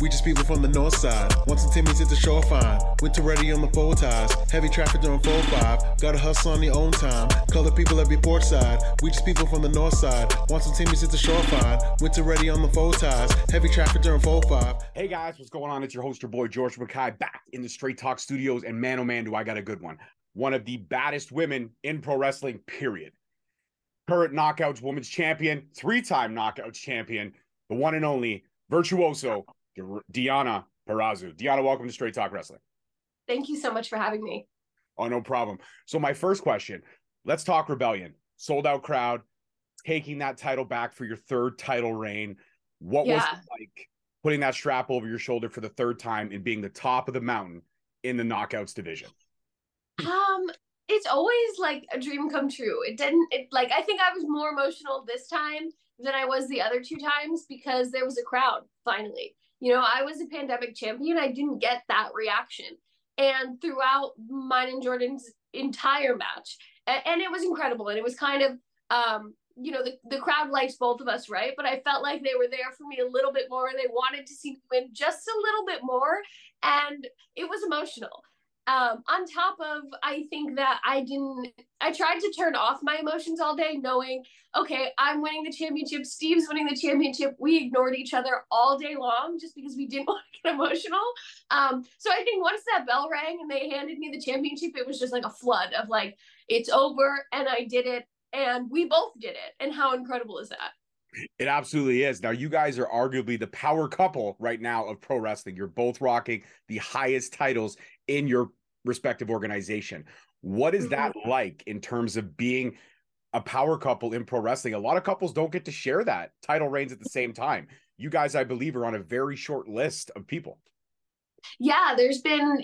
We just people from the north side. Once in 10 minutes at the shoreline. Winter ready on the four ties. Heavy traffic during 4-5. Gotta hustle on your own time. Colored people every port side. We just people from the north side. Once in 10 minutes at the shoreline. Winter ready on the four ties. Heavy traffic during 4-5. Hey guys, what's going on? It's your host, your boy George McKay, back in the Straight Talk Studios. And man, oh man, do I got a good one. One of the baddest women in pro wrestling, period. Current Knockouts Women's Champion, three-time Knockouts Champion, the one and only virtuoso, Deonna Purrazzo. Deonna, welcome to Straight Talk Wrestling. Thank you so much for having me. Oh, no problem. So my first question, let's talk Rebellion. Sold-out crowd, taking that title back for your third title reign. What was it like putting that strap over your shoulder for the third time and being the top of the mountain in the Knockouts division? It's always like a dream come true. I think I was more emotional this time than I was the other two times because there was a crowd finally. You know, I was a pandemic champion. I didn't get that reaction. And throughout mine and Jordynne's entire match, and it was incredible. And it was kind of, the crowd likes both of us, right? But I felt like they were there for me a little bit more. They wanted to see me win just a little bit more. And it was emotional. On top of, I think that I tried to turn off my emotions all day knowing, okay, I'm winning the championship. Steve's winning the championship. We ignored each other all day long just because we didn't want to get emotional. So I think once that bell rang and they handed me the championship, it was just like a flood of like, it's over and I did it and we both did it. And how incredible is that? It absolutely is. Now, you guys are arguably the power couple right now of pro wrestling. You're both rocking the highest titles in your respective organization. What is that like in terms of being a power couple in pro wrestling? A lot of couples don't get to share that title reigns at the same time. You guys, I believe, are on a very short list of people. Yeah, there's been,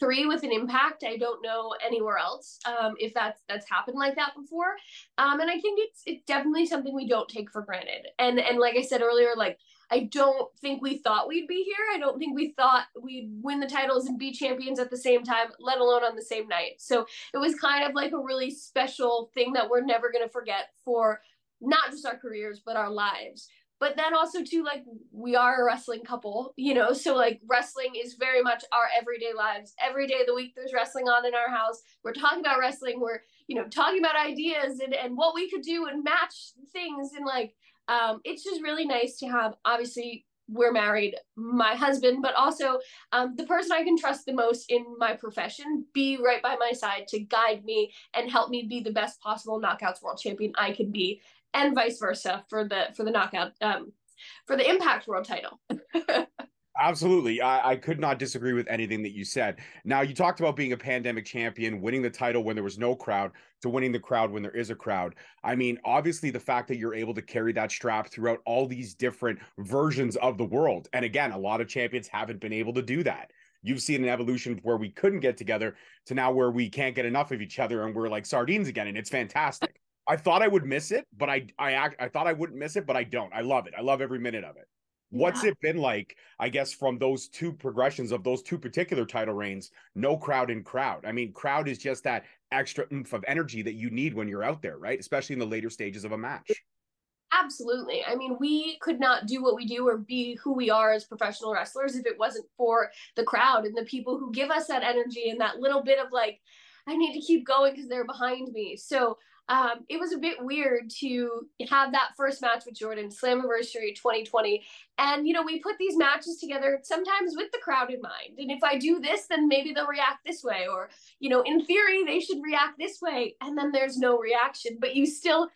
three with an Impact. I don't know anywhere else if that's happened like that before. And I think it's definitely something we don't take for granted. And like I said earlier, like, I don't think we thought we'd be here. I don't think we thought we'd win the titles and be champions at the same time, let alone on the same night. So it was kind of like a really special thing that we're never going to forget for not just our careers, but our lives. But then also too, like, we are a wrestling couple, so like wrestling is very much our everyday lives. Every day of the week, there's wrestling on in our house. We're talking about wrestling. We're, talking about ideas and what we could do and match things. And like, it's just really nice to have, obviously we're married, my husband, but also the person I can trust the most in my profession, be right by my side to guide me and help me be the best possible Knockouts World Champion I can be. And vice versa for the knockout, for the Impact World title. Absolutely. I could not disagree with anything that you said. Now, you talked about being a pandemic champion, winning the title when there was no crowd to winning the crowd when there is a crowd. I mean, obviously, the fact that you're able to carry that strap throughout all these different versions of the world. And again, a lot of champions haven't been able to do that. You've seen an evolution where we couldn't get together to now where we can't get enough of each other and we're like sardines again. And it's fantastic. I thought I would miss it, but I thought I wouldn't miss it, but I don't. I love it. I love every minute of it. What's it been like, I guess, from those two progressions of those two particular title reigns, no crowd and crowd? I mean, crowd is just that extra oomph of energy that you need when you're out there, right? Especially in the later stages of a match. Absolutely. I mean, we could not do what we do or be who we are as professional wrestlers if it wasn't for the crowd and the people who give us that energy and that little bit of like, I need to keep going because they're behind me. So it was a bit weird to have that first match with Jordynne, Slammiversary 2020. And, we put these matches together sometimes with the crowd in mind. And if I do this, then maybe they'll react this way. Or, in theory, they should react this way. And then there's no reaction. But you still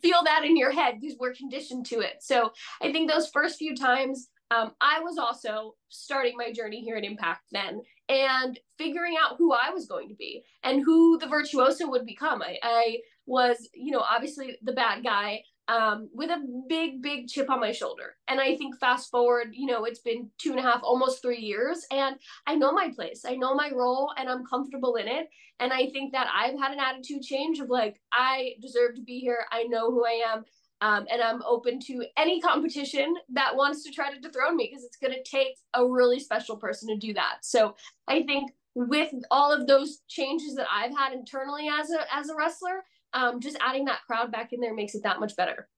feel that in your head because we're conditioned to it. So I think those first few times, I was also starting my journey here at Impact then and figuring out who I was going to be and who the virtuoso would become. I was, obviously the bad guy with a big, big chip on my shoulder. And I think fast forward, it's been 2.5, almost 3 years. And I know my place, I know my role, and I'm comfortable in it. And I think that I've had an attitude change of like, I deserve to be here. I know who I am. And I'm open to any competition that wants to try to dethrone me because it's going to take a really special person to do that. So I think with all of those changes that I've had internally as a wrestler, just adding that crowd back in there makes it that much better.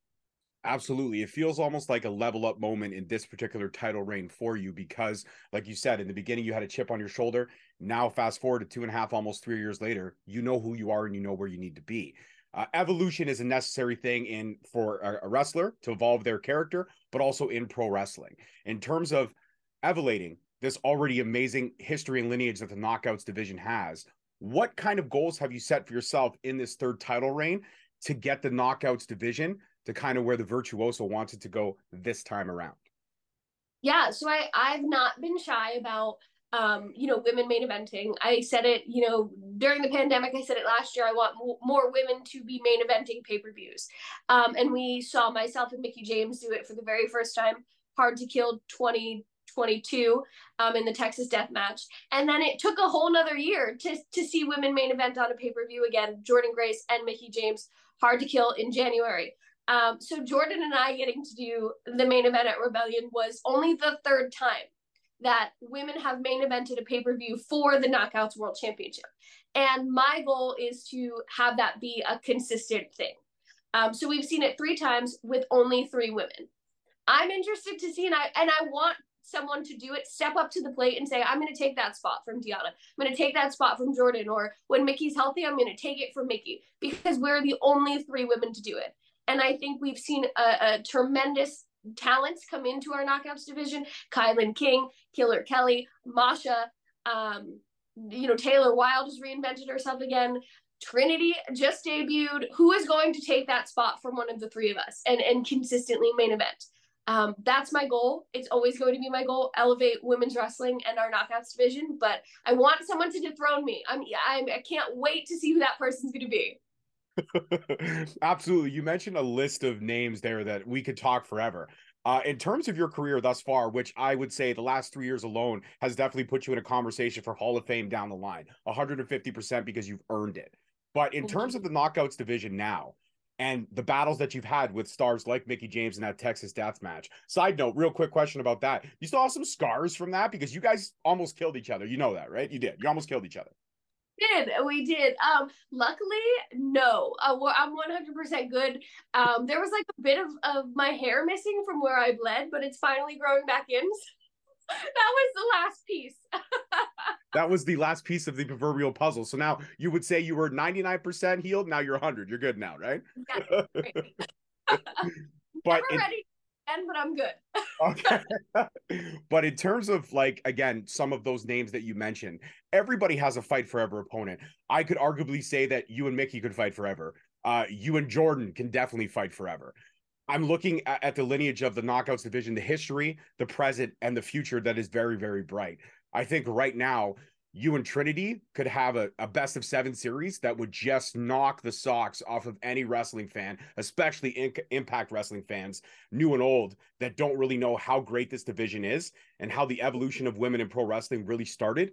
Absolutely. It feels almost like a level up moment in this particular title reign for you, because like you said, in the beginning, you had a chip on your shoulder. Now, fast forward to 2.5, almost 3 years later, you know who you are and you know where you need to be. Evolution is a necessary thing for a wrestler to evolve their character, but also in pro wrestling. In terms of evoluting this already amazing history and lineage that the Knockouts division has, what kind of goals have you set for yourself in this third title reign to get the Knockouts division to kind of where the Virtuoso wanted to go this time around? Yeah, so I've not been shy about, you know, women main eventing. I said it, you know, during the pandemic, I said it last year, I want more women to be main eventing pay-per-views. And we saw myself and Mickie James do it for the very first time, Hard to Kill 2022 in the Texas Death Match. And then it took a whole nother year to see women main event on a pay-per-view again, Jordynne Grace and Mickie James, Hard to Kill in January. So Jordynne and I getting to do the main event at Rebellion was only the third time that women have main evented a pay-per-view for the Knockouts World Championship. And my goal is to have that be a consistent thing. So we've seen it 3 times with only 3 women. I'm interested to see, and I want someone to do it, step up to the plate and say, I'm going to take that spot from Deonna. I'm going to take that spot from Jordynne, or when Mickey's healthy, I'm going to take it from Mickie, because we're the only 3 women to do it. And I think we've seen a tremendous talents come into our Knockouts division. Kylan King, Killer Kelly, Masha, you know, Taylor Wilde has reinvented herself again. Trinity just debuted. Who is going to take that spot from one of the 3 of us and consistently main event? That's my goal. It's always going to be my goal, elevate women's wrestling and our Knockouts division. But I want someone to dethrone me. I can't wait to see who that person's going to be. Absolutely. You mentioned a list of names there that we could talk forever. In terms of your career thus far, which I would say the last 3 years alone has definitely put you in a conversation for Hall of Fame down the line, 150%, because you've earned it. But in terms of the Knockouts division now, and the battles that you've had with stars like Mickie James in that Texas Death Match. Side note, real quick question about that. You still have some scars from that, because you guys almost killed each other. You know that, right? You did. You almost killed each other. We did. Luckily, no. I'm 100% good. There was like a bit of my hair missing from where I bled, but it's finally growing back in. That was the last piece. That was the last piece of the proverbial puzzle. So now you would say you were 99% healed. Now you're 100. You're good now, right? Yeah, right. But we're ready. But I'm good. Okay. But in terms of, like, again, some of those names that you mentioned, everybody has a fight forever opponent. I could arguably say that you and Mickie could fight forever. You and Jordynne can definitely fight forever. I'm looking at the lineage of the Knockouts division, the history, the present, and the future that is very, very bright. I think right now, you and Trinity could have a best-of-7 series that would just knock the socks off of any wrestling fan, especially Impact Wrestling fans, new and old, that don't really know how great this division is and how the evolution of women in pro wrestling really started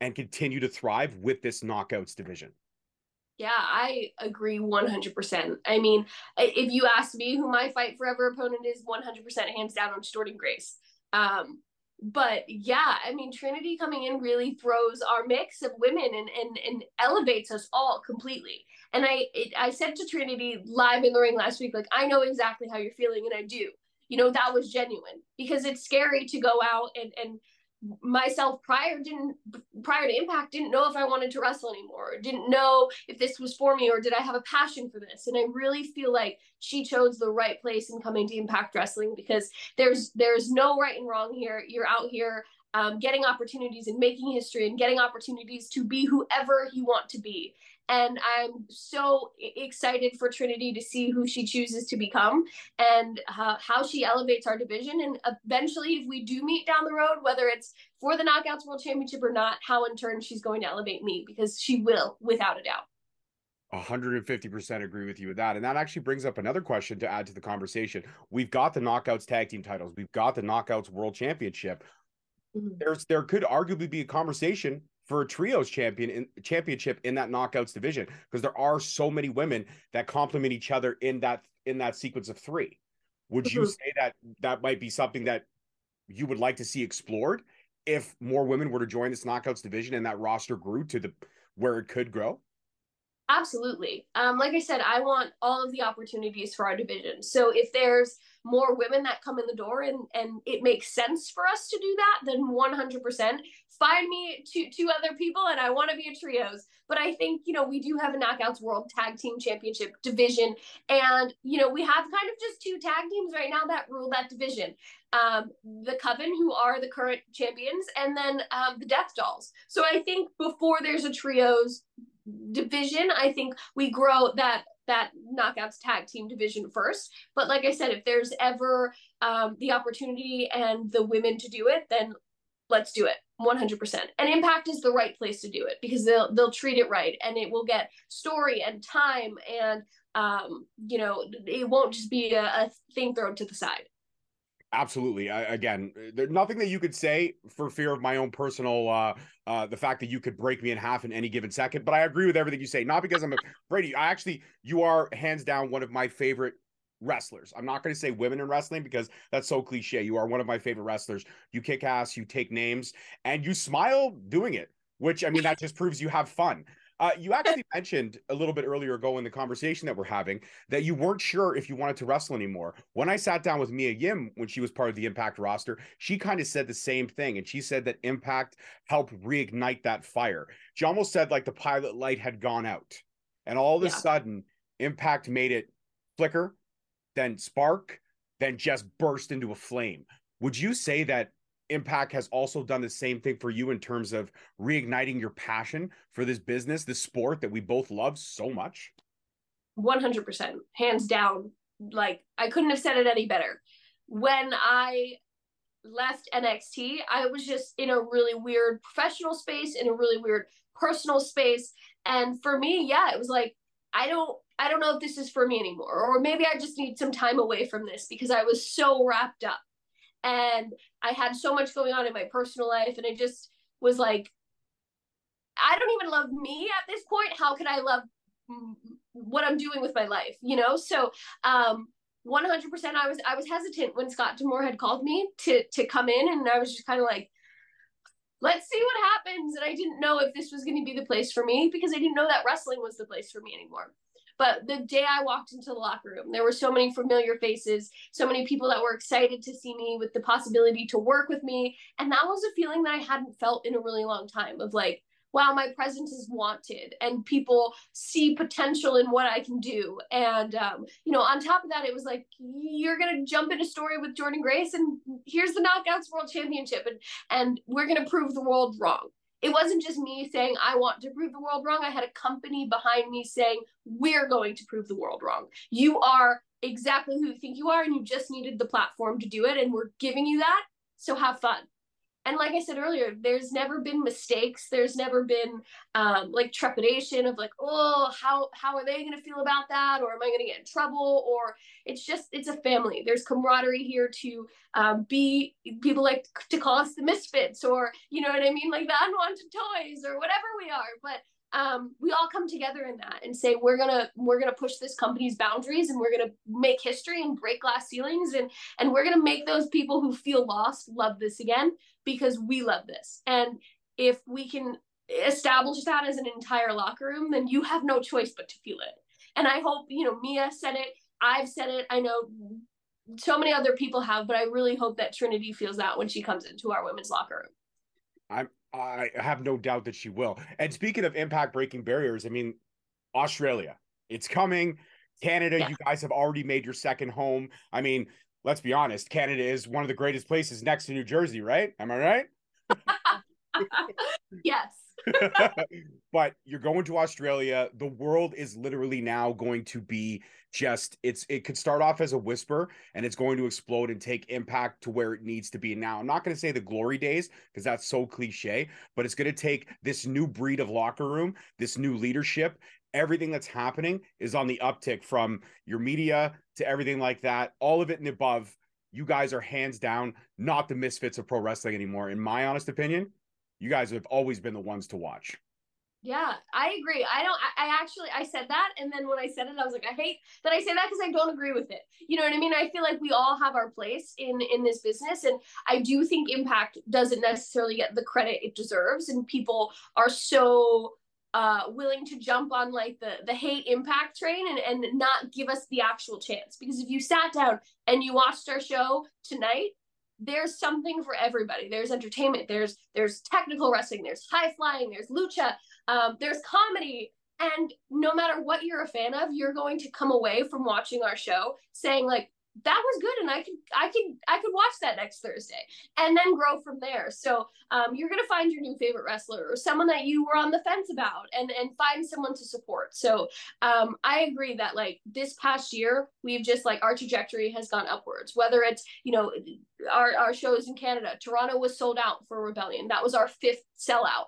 and continue to thrive with this Knockouts division. Yeah, I agree 100%. I mean, if you ask me who my fight forever opponent is, 100% hands down on Jordynne Grace. But yeah, I mean, Trinity coming in really throws our mix of women and elevates us all completely. And I said to Trinity live in the ring last week, like, I know exactly how you're feeling, and I do. You know, that was genuine, because it's scary to go out and myself prior to Impact didn't know if I wanted to wrestle anymore, or didn't know if this was for me, or did I have a passion for this. And I really feel like she chose the right place in coming to Impact Wrestling, because there's no right and wrong here. You're out here getting opportunities and making history and getting opportunities to be whoever you want to be. And I'm so excited for Trinity to see who she chooses to become and how she elevates our division. And eventually, if we do meet down the road, whether it's for the Knockouts World Championship or not, how in turn she's going to elevate me, because she will, without a doubt. 150% agree with you with that. And that actually brings up another question to add to the conversation. We've got the Knockouts Tag Team titles. We've got the Knockouts World Championship. Mm-hmm. There could arguably be a conversation for a trios championship in that Knockouts division, because there are so many women that complement each other in that sequence of 3. Would you say that might be something that you would like to see explored if more women were to join this Knockouts division and that roster grew to where it could grow? Absolutely. Like I said, I want all of the opportunities for our division. So if there's more women that come in the door and it makes sense for us to do that, then 100% find me two other people, and I want to be a trios. But I think, you know, we do have a Knockouts World Tag Team Championship division, and, you know, we have kind of just two tag teams right now that rule that division. The Coven, who are the current champions, and then the Death Dolls. So I think before there's a trios division, I think we grow that Knockouts tag team division first. But like I said, if there's ever the opportunity and the women to do it, then let's do it 100%. And Impact is the right place to do it, because they'll treat it right, and it will get story and time, and you know, it won't just be a thing thrown to the side. Absolutely. Again, there's nothing that you could say, for fear of my own personal, the fact that you could break me in half in any given second. But I agree with everything you say, not because I'm afraid of you. I actually, you are hands down one of my favorite wrestlers. I'm not going to say women in wrestling, because that's so cliche. You are one of my favorite wrestlers. You kick ass, you take names, and you smile doing it, which, I mean, that just proves you have fun. You actually mentioned a little bit earlier ago in the conversation that we're having that you weren't sure if you wanted to wrestle anymore. When I sat down with Mia Yim, when she was part of the Impact roster, she kind of said the same thing. And she said that Impact helped reignite that fire. She almost said like the pilot light had gone out, and all of a sudden Impact made it flicker, then spark, then just burst into a flame. Would you say that Impact has also done the same thing for you in terms of reigniting your passion for this business, this sport that we both love so much? 100%, hands down. Like, I couldn't have said it any better. When I left NXT, I was just in a really weird professional space, in a really weird personal space. And for me, yeah, it was like, I don't know if this is for me anymore, or maybe I just need some time away from this, because I was so wrapped up. And I had so much going on in my personal life, and I just was like, I don't even love me at this point. How could I love what I'm doing with my life, you know? So 100%, I was hesitant when Scott D'Amore had called me to come in, and I was just kind of like, let's see what happens. And I didn't know if this was going to be the place for me, because I didn't know that wrestling was the place for me anymore. But the day I walked into the locker room, there were so many familiar faces, so many people that were excited to see me, with the possibility to work with me. And that was a feeling that I hadn't felt in a really long time, of like, wow, my presence is wanted, and people see potential in what I can do. And, you know, on top of that, it was like, you're going to jump in a story with Jordynne Grace, and here's the Knockouts World Championship, and we're going to prove the world wrong. It wasn't just me saying, I want to prove the world wrong. I had a company behind me saying, we're going to prove the world wrong. You are exactly who you think you are, and you just needed the platform to do it, and we're giving you that, so have fun. And like I said earlier, there's never been mistakes. There's never been like trepidation of like, oh, how are they going to feel about that? Or am I going to get in trouble? Or it's just, it's a family. There's camaraderie here to be, people like to call us the misfits, or, you know what I mean? Like the unwanted toys, or whatever we are. But we all come together in that and say, we're going to push this company's boundaries, and we're going to make history and break glass ceilings. And we're going to make those people who feel lost love this again, because we love this. And if we can establish that as an entire locker room, then you have no choice but to feel it. And I hope, you know, Mia said it, I've said it, I know so many other people have, but I really hope that Trinity feels that when she comes into our women's locker room. I have no doubt that she will. And speaking of Impact breaking barriers, I mean, Australia, it's coming. Canada, You guys have already made your second home. I mean, let's be honest, Canada is one of the greatest places next to New Jersey, right? Am I right? Yes. But you're going to Australia. The world is literally now going to be just, it could start off as a whisper, and it's going to explode and take Impact to where it needs to be. Now, I'm not going to say the glory days, because that's so cliche, but it's going to take this new breed of locker room, this new leadership. Everything that's happening is on the uptick, from your media to everything like that, all of it and above. You guys are hands down not the misfits of pro wrestling anymore. In my honest opinion, you guys have always been the ones to watch. Yeah, I agree. I said that. And then when I said it, I was like, I hate that I say that, because I don't agree with it. You know what I mean? I feel like we all have our place in this business. And I do think Impact doesn't necessarily get the credit it deserves. And people are so willing to jump on like the hate Impact train and not give us the actual chance. Because if you sat down and you watched our show tonight, there's something for everybody. There's entertainment, there's technical wrestling, there's high flying, there's lucha, there's comedy. And no matter what you're a fan of, you're going to come away from watching our show saying like, that was good, and I could watch that next Thursday, and then grow from there. So you're gonna find your new favorite wrestler or someone that you were on the fence about, and find someone to support. So I agree that like this past year, we've just like our trajectory has gone upwards. Whether it's, you know, our shows in Canada, Toronto was sold out for Rebellion. That was our 5th sellout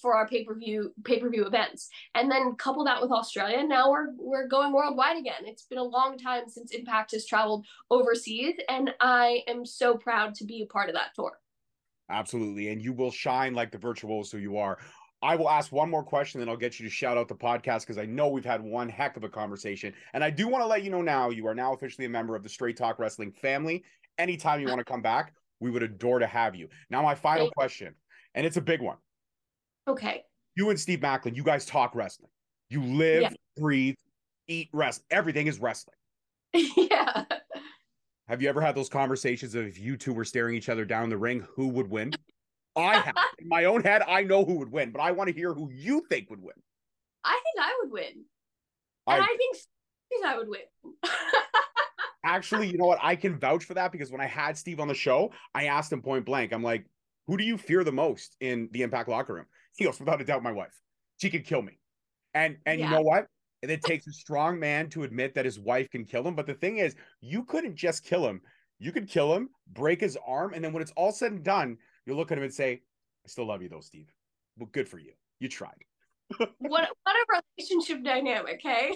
for our pay-per-view events, and then couple that with Australia. Now we're going worldwide again. It's been a long time since Impact has traveled overseas, and I am so proud to be a part of that tour. Absolutely, and you will shine like the virtuoso you are. I will ask one more question, then I'll get you to shout out the podcast, because I know we've had one heck of a conversation. And I do want to let you know now, you are now officially a member of the Straight Talk Wrestling family. Anytime you want to come back, we would adore to have you. Now, my final question, and it's a big one. Okay. You and Steve Maclin, you guys talk wrestling. You live, breathe, eat, rest. Everything is wrestling. Yeah. Have you ever had those conversations of if you two were staring each other down the ring, who would win? I have. In my own head, I know who would win, but I want to hear who you think would win. I think I would win. And I think I would win. Actually, you know what? I can vouch for that, because when I had Steve on the show, I asked him point blank. I'm like, who do you fear the most in the Impact locker room? He goes, without a doubt, my wife. She could kill me. And you know what? And it takes a strong man to admit that his wife can kill him. But the thing is, you couldn't just kill him. You could kill him, break his arm, and then when it's all said and done, you look at him and say, I still love you though, Steve. Well, good for you. You tried. What a relationship dynamic, hey?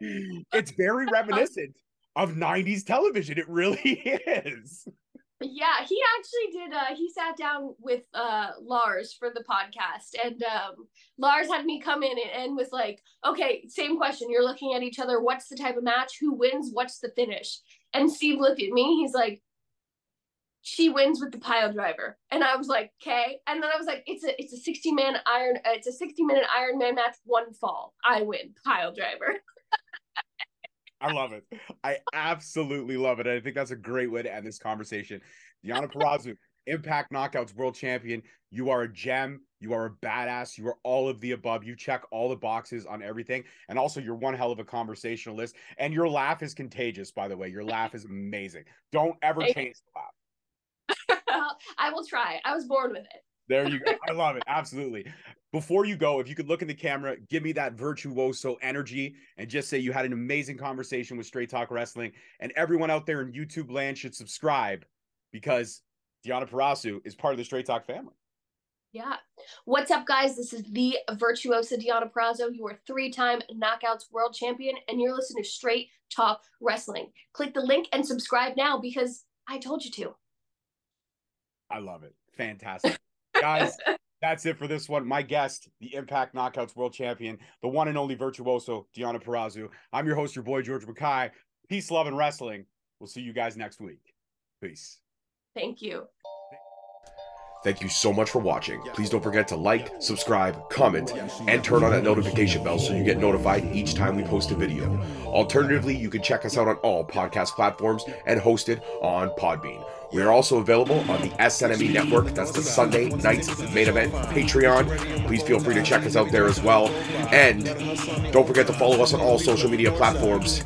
It's very reminiscent of 90s television. It really is. Yeah, he actually did. He sat down with Lars for the podcast, and Lars had me come in and was like, okay, same question. You're looking at each other. What's the type of match? Who wins? What's the finish? And Steve looked at me. He's like, she wins with the pile driver. And I was like, okay. And then I was like, it's a 60-minute Ironman match, 1 fall. I win, pile driver. I love it. I absolutely love it. And I think that's a great way to end this conversation. Deonna Purrazzo, Impact Knockouts World Champion. You are a gem. You are a badass. You are all of the above. You check all the boxes on everything. And also, you're one hell of a conversationalist. And your laugh is contagious, by the way. Your laugh is amazing. Don't ever change the laugh. I will try. I was born with it. There you go. I love it. Absolutely. Before you go, if you could look in the camera, give me that virtuoso energy and just say you had an amazing conversation with Straight Talk Wrestling. And everyone out there in YouTube land should subscribe, because Deonna Purrazzo is part of the Straight Talk family. Yeah. What's up, guys? This is the virtuosa Deonna Purrazzo. You are 3-time Knockouts World Champion, and you're listening to Straight Talk Wrestling. Click the link and subscribe now, because I told you to. I love it. Fantastic. Guys, that's it for this one. My guest, the Impact Knockouts World Champion, the one and only virtuoso, Deonna Purrazzo. I'm your host, your boy, George McKay. Peace, love, and wrestling. We'll see you guys next week. Peace. Thank you. Thank you so much for watching. Please don't forget to like, subscribe, comment, and turn on that notification bell so you get notified each time we post a video. Alternatively, you can check us out on all podcast platforms and hosted on Podbean. We are also available on the SNME Network. That's the Sunday Night's Main Event Patreon. Please feel free to check us out there as well. And don't forget to follow us on all social media platforms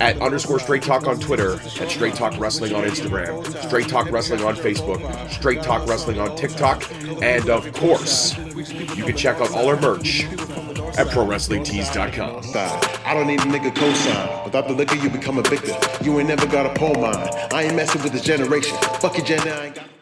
at _Straight Talk on Twitter, at Straight Talk Wrestling on Instagram, Straight Talk Wrestling on Facebook, Straight Talk Wrestling on TikTok, and of course, you can check out all our merch at ProWrestlingTees.com. I don't need a nigga cosign. Without the liquor, you become a victim. You ain't never got a pole mine. I ain't messing with this generation. Fuck your gen, I ain't got...